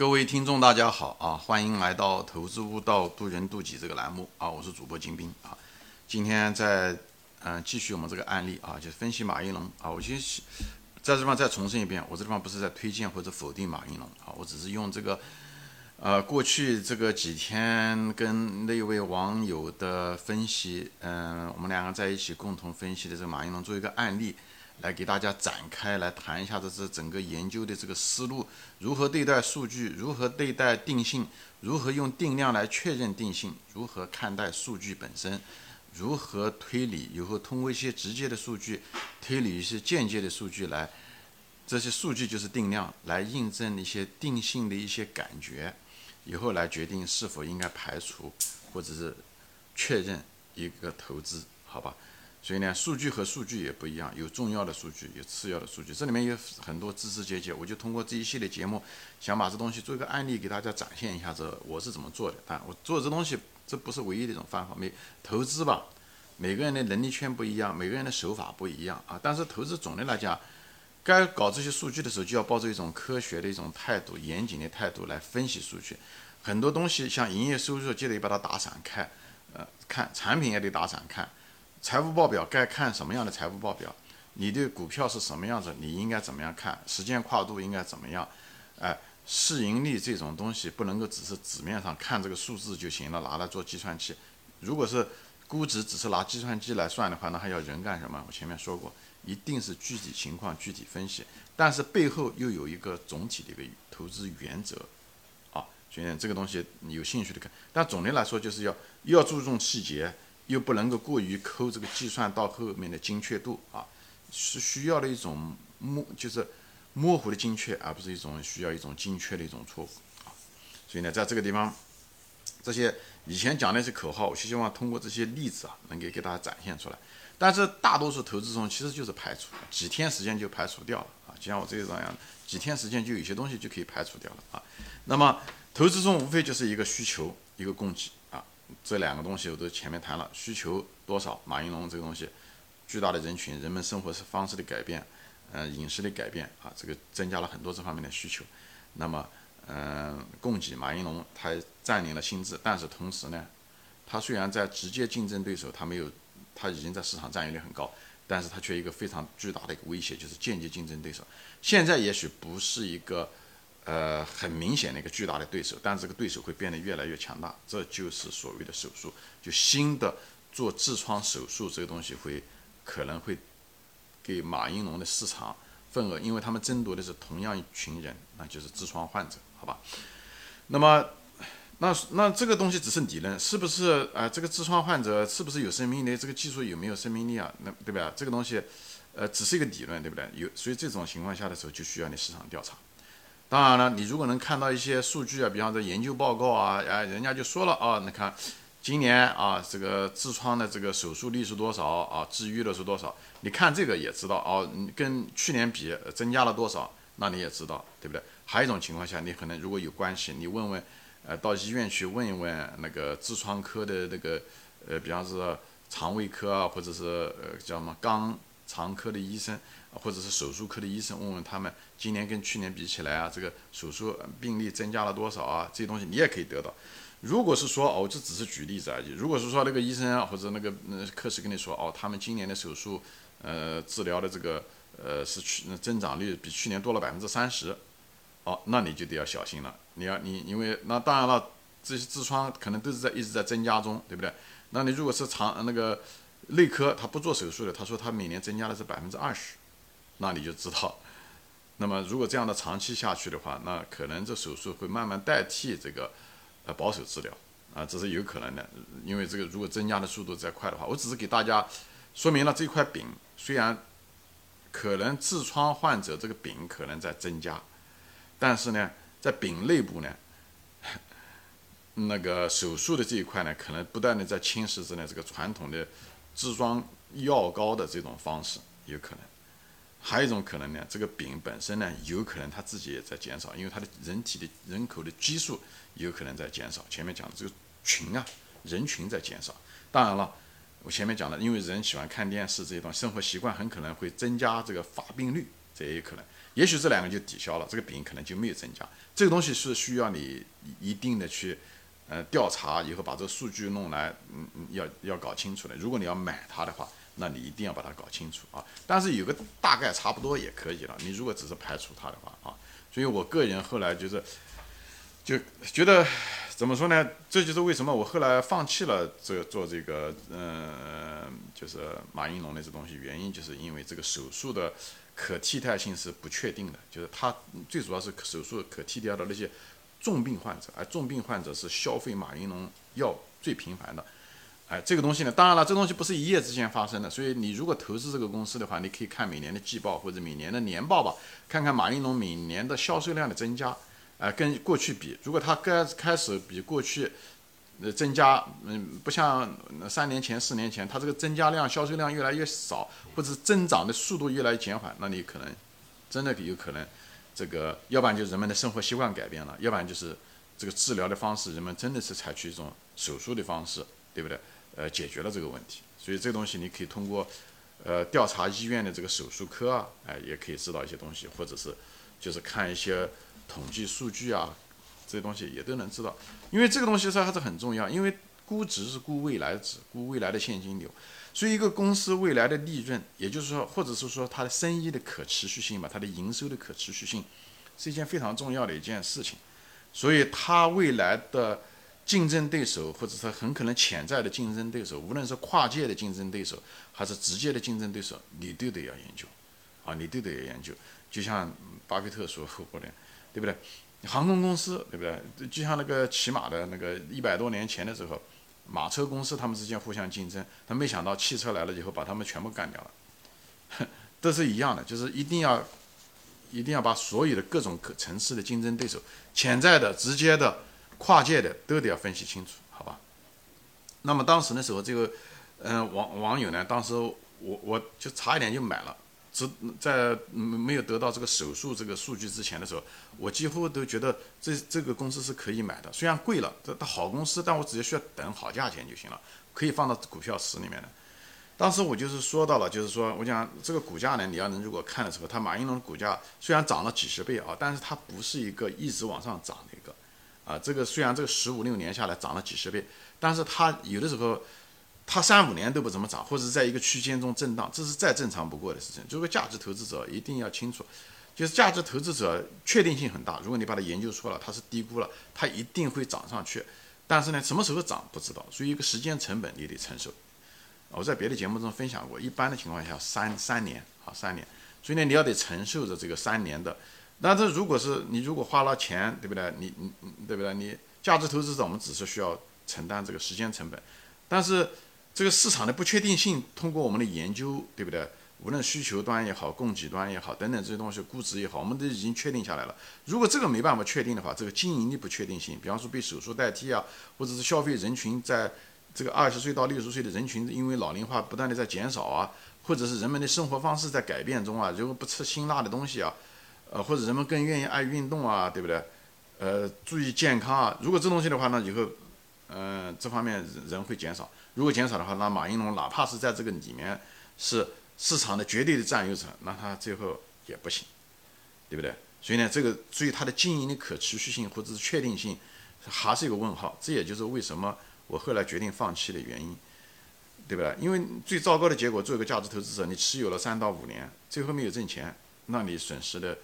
各位听众大家好啊，欢迎来到投资悟道渡人渡己这个栏目啊，我是主播金兵啊。今天在继续我们这个案例啊，就是分析马应龙啊。我其实在这地方再重申一遍，我这地方不是在推荐或者否定马应龙啊，我只是用这个过去这个几天跟那位网友的分析，我们两个在一起共同分析的这个马应龙做一个案例，来给大家展开来谈一下这整个研究的这个思路，如何对待数据，如何对待定性，如何用定量来确认定性，如何看待数据本身，如何推理，如何通过一些直接的数据推理一些间接的数据来，这些数据就是定量来印证一些定性的一些感觉，以后来决定是否应该排除或者是确认一个投资，好吧？所以呢，数据和数据也不一样，有重要的数据，有次要的数据，这里面有很多枝枝节节。我就通过这一系列节目，想把这东西做一个案例给大家展现一下，这我是怎么做的。但我做这东西，这不是唯一的一种方法。投资吧，每个人的能力圈不一样，每个人的手法不一样啊。但是投资总的来讲，该搞这些数据的时候，就要抱着一种科学的一种态度、严谨的态度来分析数据。很多东西像营业收入，记得把它打散开，看产品也得打散看。财务报表该看什么样的财务报表？你对股票是什么样子？你应该怎么样看？时间跨度应该怎么样？市盈率这种东西不能够只是纸面上看这个数字就行了，拿来做计算器。如果是估值只是拿计算机来算的话，那还要人干什么？我前面说过，一定是具体情况具体分析，但是背后又有一个总体的一个投资原则啊。所以这个东西你有兴趣的看，但总的来说就是要注重细节。又不能够过于抠这个计算到后面的精确度啊，是需要的一种就是模糊的精确，而不是需要一种精确的一种错误啊。所以呢，在这个地方，这些以前讲的是口号，我希望通过这些例子啊，能给大家展现出来。但是大多数投资中其实就是排除，几天时间就排除掉了啊，就像我这一样，几天时间就有些东西就可以排除掉了啊。那么投资中无非就是一个需求，一个供给。这两个东西我都前面谈了，需求多少，马应龙这个东西，巨大的人群，人们生活方式的改变，饮食的改变啊，这个增加了很多这方面的需求。那么，供给马应龙它占领了心智，但是同时呢，它虽然在直接竞争对手它没有，它已经在市场占有率很高，但是它却一个非常巨大的一个威胁，就是间接竞争对手。现在也许不是一个。很明显的一个巨大的对手，但是这个对手会变得越来越强大，这就是所谓的手术，就新的做痔疮手术这个东西可能会给马应龙的市场份额，因为他们争夺的是同样一群人，那就是痔疮患者，好吧？那么，那这个东西只是理论，是不是啊？这个痔疮患者是不是有生命力？这个技术有没有生命力啊？那对吧？这个东西，只是一个理论，对不对？所以这种情况下的时候，就需要你市场调查。当然了，你如果能看到一些数据啊，比方说研究报告啊，人家就说了啊，你看今年啊，这个痔疮的这个手术率是多少啊，治愈的是多少，你看这个也知道啊，跟去年比增加了多少，那你也知道，对不对？还有一种情况下，你可能如果有关系，你问问，到医院去问一问那个痔疮科的那个，比方说肠胃科啊，或者是叫什么肛肠科的医生，或者是手术科的医生，问问他们今年跟去年比起来啊，这个手术病例增加了多少啊？这些东西你也可以得到。如果是说哦，这只是举例子而已。如果是说那个医生啊，或者那个科室跟你说哦，他们今年的手术治疗的这个是增长率比去年多了30%，哦，那你就得要小心了。你因为那当然了，这些痔疮可能都是一直在增加中，对不对？那你如果是那个。内科他不做手术的，他说他每年增加的是20%，那你就知道。那么如果这样的长期下去的话，那可能这手术会慢慢代替这个保守治疗啊，这是有可能的。因为这个如果增加的速度再快的话，我只是给大家说明了这块饼，虽然可能痔疮患者这个饼可能在增加，但是呢，在饼内部呢。那个手术的这一块呢，可能不断的在侵蚀着呢这个传统的痔疮药膏的这种方式，有可能。还有一种可能呢，这个饼本身呢，有可能它自己也在减少，因为它的人口的基数有可能在减少。前面讲的这个人群在减少。当然了，我前面讲了，因为人喜欢看电视这一段生活习惯，很可能会增加这个发病率，这也有可能。也许这两个就抵消了，这个丙可能就没有增加。这个东西是需要你一定的去调查以后把这个数据弄来，要搞清楚的。如果你要买它的话，那你一定要把它搞清楚啊。但是有个大概差不多也可以了，你如果只是排除它的话啊。所以我个人后来就是就觉得怎么说呢，这就是为什么我后来放弃了做这个就是马应龙的这东西，原因就是因为这个手术的可替代性是不确定的，就是它最主要是手术可替代的那些重病患者，而重病患者是消费马应龙药最频繁的。哎，这个东西呢，当然了，这东西不是一夜之间发生的，所以你如果投资这个公司的话，你可以看每年的季报或者每年的年报吧，看看马应龙每年的销售量的增加，跟过去比，如果它开始比过去增加，不像3年前、4年前，它这个增加量、销售量越来越少，或者增长的速度越来越减缓，那你可能真的有可能这个，要不然就是人们的生活习惯改变了，要不然就是这个治疗的方式，人们真的是采取一种手术的方式，对不对？解决了这个问题，所以这个东西你可以通过，调查医院的这个手术科啊，也可以知道一些东西，或者是就是看一些统计数据啊，这些东西也都能知道。因为这个东西还是很重要，因为估值是估未来值，估未来的现金流，所以一个公司未来的利润，也就是说，或者是说它的生意的可持续性吧，它的营收的可持续性，是一件非常重要的一件事情。所以它未来的竞争对手，或者是很可能潜在的竞争对手，无论是跨界的竞争对手还是直接的竞争对手，你都得要研究啊，你都得要研究。就像巴菲特说过的，对不对？航空公司，对不对？就像那个骑马的那个100多年前的时候，马车公司他们之间互相竞争，他没想到汽车来了以后把他们全部干掉了，都是一样的，就是一定要把所有的各种层次的竞争对手，潜在的、直接的、跨界的都得要分析清楚，好吧？那么当时的时候，这个网友呢，当时我就差一点就买了，在没有得到这个手术这个数据之前的时候，我几乎都觉得这个公司是可以买的，虽然贵了，它好公司，但我只需要等好价钱就行了，可以放到股票池里面的。当时我就是说到了，就是说我讲这个股价呢，你要能如果看的时候，它马应龙股价虽然涨了几十倍啊，但是它不是一个一直往上涨的一个。啊，这个虽然这个15、16年下来涨了几十倍，但是它有的时候，它3、5年都不怎么涨，或者在一个区间中震荡，这是再正常不过的事情。作为价值投资者一定要清楚，就是价值投资者确定性很大，如果你把它研究错了，它是低估了，它一定会涨上去。但是呢，什么时候涨不知道，所以一个时间成本你得承受。我在别的节目中分享过，一般的情况下三年啊，3年，所以呢你要得承受着这个3年的。但是如果是你如果花了钱，对不对？你对不对？你价值投资者，我们只是需要承担这个时间成本，但是这个市场的不确定性，通过我们的研究，对不对？无论需求端也好，供给端也好，等等这些东西，估值也好，我们都已经确定下来了。如果这个没办法确定的话，这个经营的不确定性，比方说被手术代替啊，或者是消费人群在这个20岁到60岁的人群，因为老龄化不断的在减少啊，或者是人们的生活方式在改变中啊，如果不吃辛辣的东西啊。或者人们更愿意爱运动啊，对不对？注意健康啊。如果这东西的话，那以后，这方面人会减少。如果减少的话，那马应龙哪怕是在这个里面是市场的绝对的占有者，那他最后也不行，对不对？所以呢，所以它的经营的可持续性或者是确定性还是一个问号。这也就是为什么我后来决定放弃的原因，对不对？因为最糟糕的结果，做一个价值投资者，你持有了3到5年，最后没有挣钱，那你损失的。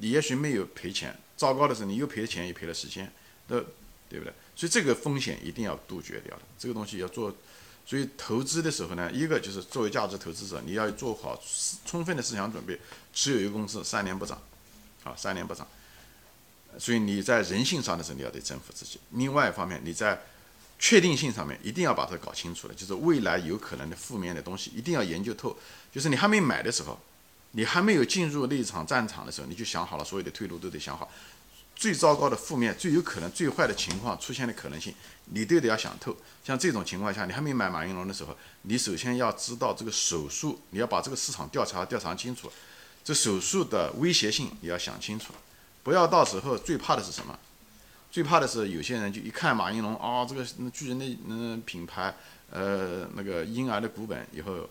你也许没有赔钱，糟糕的是你又赔钱也赔了时间，对不对？所以这个风险一定要杜绝掉的，这个东西要做。所以投资的时候呢，一个就是作为价值投资者，你要做好充分的思想准备，持有一个公司3年不涨，啊，3年不涨。所以你在人性上的时候，你要得征服自己。另外一方面，你在确定性上面一定要把它搞清楚了，就是未来有可能的负面的东西一定要研究透，就是你还没买的时候。你还没有进入那一场战场的时候，你就想好了所有的退路都得想好，最糟糕的负面、最有可能、最坏的情况出现的可能性，你都得要想透。像这种情况下，你还没买马应龙的时候，你首先要知道这个手术，你要把这个市场调查清楚，这手术的威胁性也要想清楚，不要到时候最怕的是什么？最怕的是有些人就一看马应龙啊，这个巨人的品牌，那个婴儿的股本以后。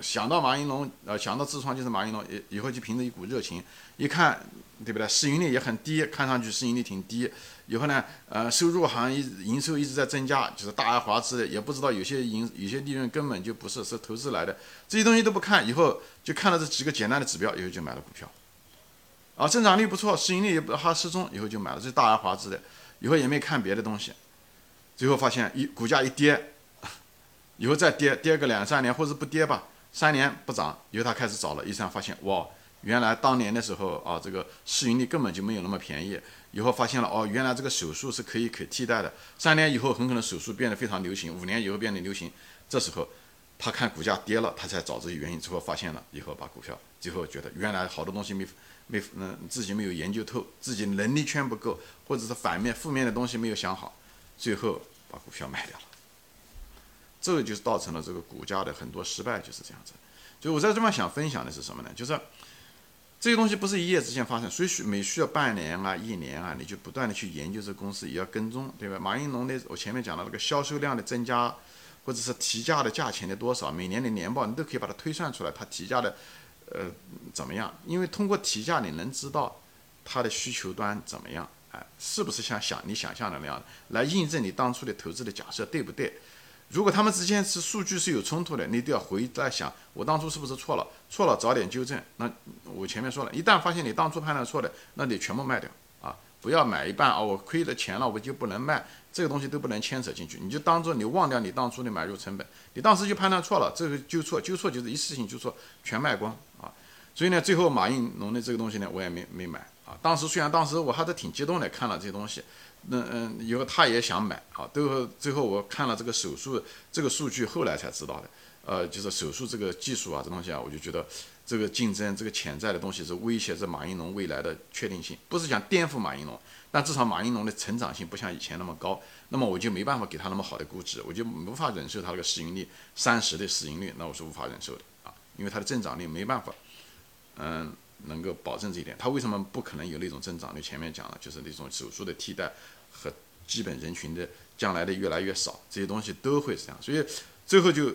想到马云龙，想到自创就是马云龙，以后就凭着一股热情，一看对不对？市盈率也很低，看上去市盈率挺低。以后呢，收入好像营收一直在增加，就是大而华之的，也不知道有些利润根本就不是投资来的，这些东西都不看，以后就看到这几个简单的指标，以后就买了股票。啊，增长率不错，市盈率也不哈适中，以后就买了，这是大而华之的，以后也没看别的东西，最后发现股价一跌。以后再跌个2-3年，或者不跌吧，3年不涨，以后他开始找了，一上发现哇，原来当年的时候啊，这个市盈率根本就没有那么便宜。以后发现了哦，原来这个手术是可以替代的。3年以后很可能手术变得非常流行，5年以后变得流行。这时候他看股价跌了，他才找这些原因，之后发现了，以后把股票，最后觉得原来好多东西没自己没有研究透，自己能力圈不够，或者是负面的东西没有想好，最后把股票卖掉了。这个就是造成了这个股价的很多失败，就是这样子。就我在这边想分享的是什么呢？就是这些东西不是一夜之间发生，所以每需要半年啊、1年啊，你就不断的去研究这公司，也要跟踪，对吧？马云龙的，我前面讲到那个销售量的增加，或者是提价的价钱的多少，每年的年报你都可以把它推算出来，它提价的怎么样？因为通过提价你能知道它的需求端怎么样，哎，是不是像你想象的那样的，来印证你当初的投资的假设对不对？如果他们之间是数据是有冲突的，你都要回来想，我当初是不是错了？错了早点纠正。那我前面说了，一旦发现你当初判断错的，那你全部卖掉啊！不要买一半啊，我亏了钱了，我就不能卖，这个东西都不能牵扯进去。你就当做你忘掉你当初的买入成本，你当时就判断错了，这个纠错就是一次性纠错，全卖光啊！所以呢，最后马云龙的这个东西呢，我也没买啊。虽然当时我还是挺激动的，看了这些东西。以后他也想买啊，最后我看了这个手术这个数据，后来才知道的，就是手术这个技术啊，这东西啊，我就觉得这个竞争这个潜在的东西是威胁着马云龙未来的确定性，不是想颠覆马云龙，但至少马云龙的成长性不像以前那么高，那么我就没办法给他那么好的估值，我就无法忍受他这个市盈率30的市盈率，那我是无法忍受的啊，因为他的增长率没办法，能够保证这一点。他为什么不可能有那种增长率？前面讲了，就是那种手术的替代和基本人群的将来的越来越少，这些东西都会这样，所以最后就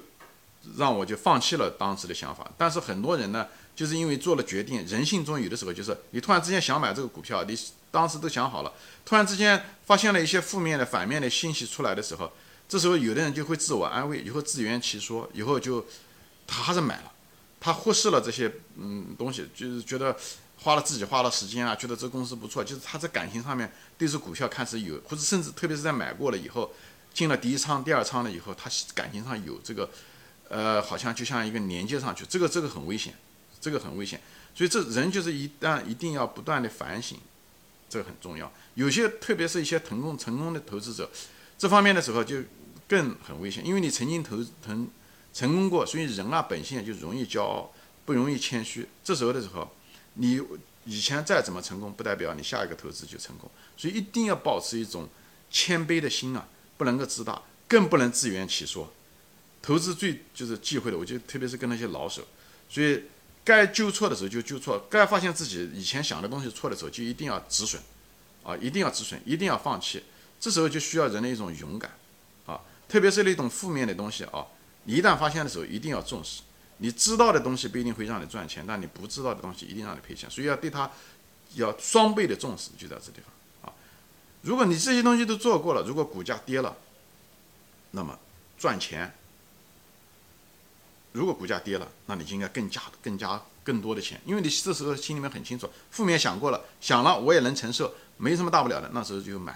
让我就放弃了当时的想法。但是很多人呢，就是因为做了决定，人性中有的时候就是你突然之间想买这个股票，你当时都想好了，突然之间发现了一些负面的反面的信息出来的时候，这时候有的人就会自我安慰，以后自圆其说，以后就他还是买了，他忽视了这些东西，就是觉得自己花了时间啊，觉得这公司不错，就是他在感情上面对这股票开始有，或者甚至特别是在买过了以后，进了1仓、2仓了以后，他感情上有这个，好像就像一个连接上去，这个很危险，这个很危险，所以这人就是一定要不断的反省，这个很重要。有些特别是一些成功的投资者，这方面的时候就更很危险，因为你曾经成功过，所以人啊本性就容易骄傲，不容易谦虚。这时候的时候，你以前再怎么成功，不代表你下一个投资就成功，所以一定要保持一种谦卑的心啊，不能够自大，更不能自圆其说。投资最就是忌讳的，我觉得特别是跟那些老手，所以该纠错的时候就纠错，该发现自己以前想的东西错的时候，就一定要止损，啊，一定要止损，一定要放弃。这时候就需要人的一种勇敢，啊，特别是那种负面的东西啊。你一旦发现的时候，一定要重视。你知道的东西不一定会让你赚钱，但你不知道的东西一定让你赔钱，所以要对它要双倍的重视，就在这地方啊。如果你这些东西都做过了，如果股价跌了，那么赚钱；如果股价跌了，那你就应该更加更多的钱，因为你这时候心里面很清楚，负面想过了，想了我也能承受，没什么大不了的，那时候就买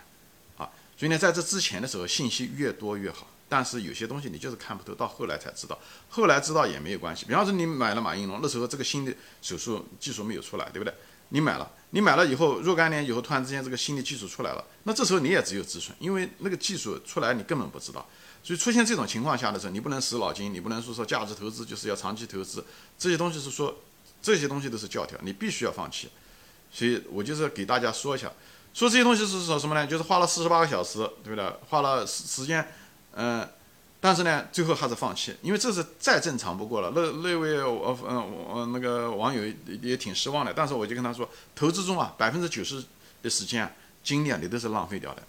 啊。所以呢，在这之前的时候，信息越多越好。但是有些东西你就是看不透，到后来才知道，后来知道也没有关系。比方说你买了马云龙，那时候这个新的手术技术没有出来，对不对？你买了以后，若干年以后，突然之间这个新的技术出来了，那这时候你也只有止损，因为那个技术出来你根本不知道。所以出现这种情况下的时候，你不能死脑筋，你不能说价值投资就是要长期投资，这些东西都是教条，你必须要放弃。所以我就是给大家说一下，说这些东西是说什么呢？就是花了48个小时，对不对？花了时间。但是呢，最后还是放弃，因为这是再正常不过了。那位那个网友也挺失望的，但是我就跟他说，投资中啊，90%的时间啊、精力啊，你都是浪费掉的，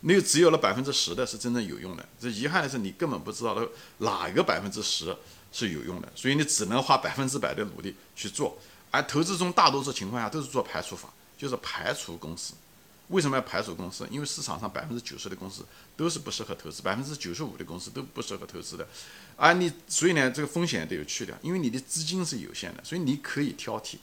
那只有了10%的是真正有用的。这遗憾的是，你根本不知道哪个10%是有用的，所以你只能花100%的努力去做。而投资中大多数情况下都是做排除法，就是排除公司。为什么要排除公司？因为市场上90%的公司都是不适合投资，95%的公司都不适合投资的。而你所以呢，这个风险得有去掉，因为你的资金是有限的，所以你可以挑剔。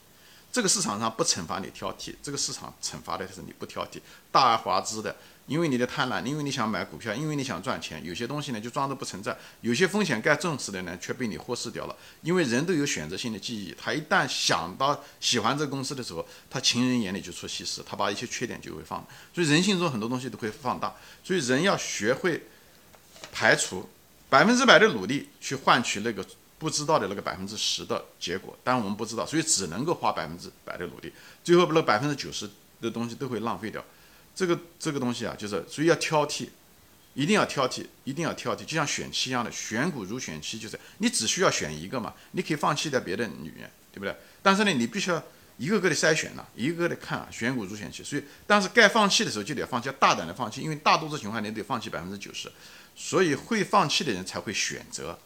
这个市场上不惩罚你挑剔，这个市场惩罚的是你不挑剔，大而化之的。因为你的贪婪，因为你想买股票，因为你想赚钱，有些东西呢就装作不存在，有些风险该重视的呢却被你忽视掉了。因为人都有选择性的记忆，他一旦想到喜欢这个公司的时候，他情人眼里就出西施，他把一些缺点就会放大。所以人性中很多东西都会放大，所以人要学会排除，100%的努力去换取那个不知道的那个10%的结果，但我们不知道，所以只能够花100%的努力，最后那90%的东西都会浪费掉。这个东西啊，就是所以要挑剔，一定要挑剔，一定要挑剔，就像选妻一样的，选股如选妻，就是你只需要选一个嘛，你可以放弃掉别的女人，对不对？但是呢，你必须要一个个的筛选呐，一个个的看啊，选股如选妻。所以，但是该放弃的时候就得放弃，大胆的放弃，因为大多数情况你得放弃90%，所以会放弃的人才会选择。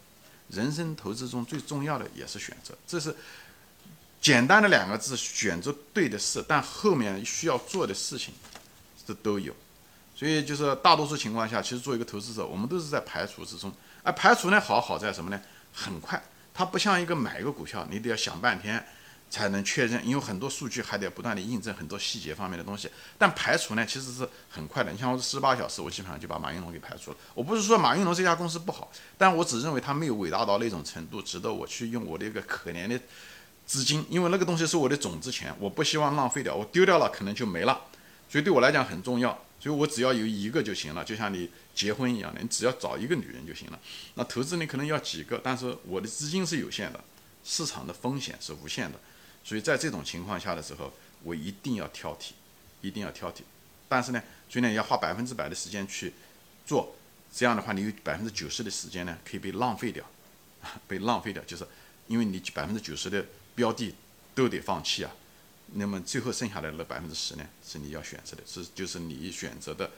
人生投资中最重要的也是选择，这是。简单的两个字，选择对的事，但后面需要做的事情这都有。所以就是大多数情况下，其实做一个投资者，我们都是在排除之中。而排除呢，好在什么呢？很快，它不像一个买一个股票，你得要想半天才能确认，因为很多数据还得不断的印证很多细节方面的东西。但排除呢，其实是很快的。你像我18小时，我基本上就把马云龙给排除了。我不是说马云龙这家公司不好，但我只认为它没有伟大到那种程度，值得我去用我的一个可怜的资金，因为那个东西是我的种子钱，我不希望浪费掉，我丢掉了可能就没了，所以对我来讲很重要，所以我只要有一个就行了，就像你结婚一样的，你只要找一个女人就行了。那投资你可能要几个，但是我的资金是有限的，市场的风险是无限的，所以在这种情况下的时候，我一定要挑剔，一定要挑剔。但是呢，所以呢要花100%的时间去做，这样的话你有90%的时间呢可以被浪费掉，被浪费掉，就是因为你90%的标的都得放弃啊，那么最后剩下的那10%呢，是你要选择的，就是你选择的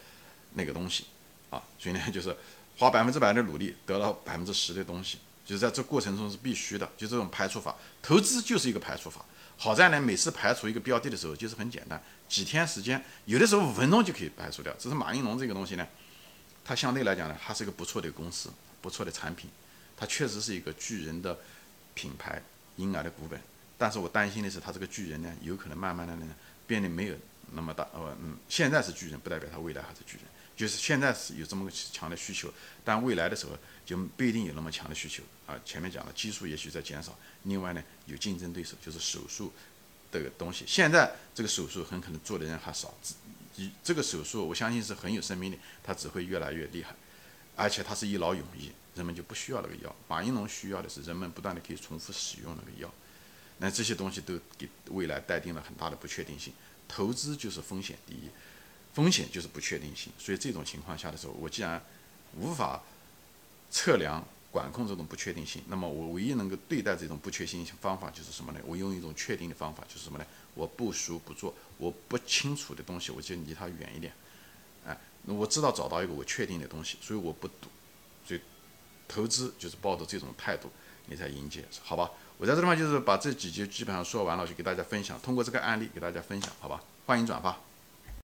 那个东西啊。所以呢，就是花100%的努力，得到10%的东西，就是在这过程中是必须的，就这种排除法，投资就是一个排除法。好在呢，每次排除一个标的的时候，就是很简单，几天时间，有的时候5分钟就可以排除掉。只是马云龙这个东西呢，它相对来讲呢，它是一个不错的公司，不错的产品，它确实是一个巨人的品牌，婴儿的股本。但是我担心的是，他这个巨人呢，有可能慢慢的呢变得没有那么大。现在是巨人，不代表他未来还是巨人。就是现在是有这么个强的需求，但未来的时候就不一定有那么强的需求啊。前面讲的基数也许在减少，另外呢有竞争对手，就是手术这个东西。现在这个手术很可能做的人还少，这个手术我相信是很有生命力，它只会越来越厉害，而且它是一劳永逸，人们就不需要那个药。马云龙需要的是人们不断的可以重复使用那个药。那这些东西都给未来带定了很大的不确定性。投资就是风险第一，风险就是不确定性。所以这种情况下的时候，我既然无法测量管控这种不确定性，那么我唯一能够对待这种不确定性方法就是什么呢？我用一种确定的方法，就是什么呢？我不熟不做，我不清楚的东西我就离它远一点。哎，我知道找到一个我确定的东西，所以我不赌。所以投资就是抱着这种态度，你才迎接，好吧？我在这地方就是把这几集基本上说完了，就给大家分享，通过这个案例给大家分享，好吧？欢迎转发。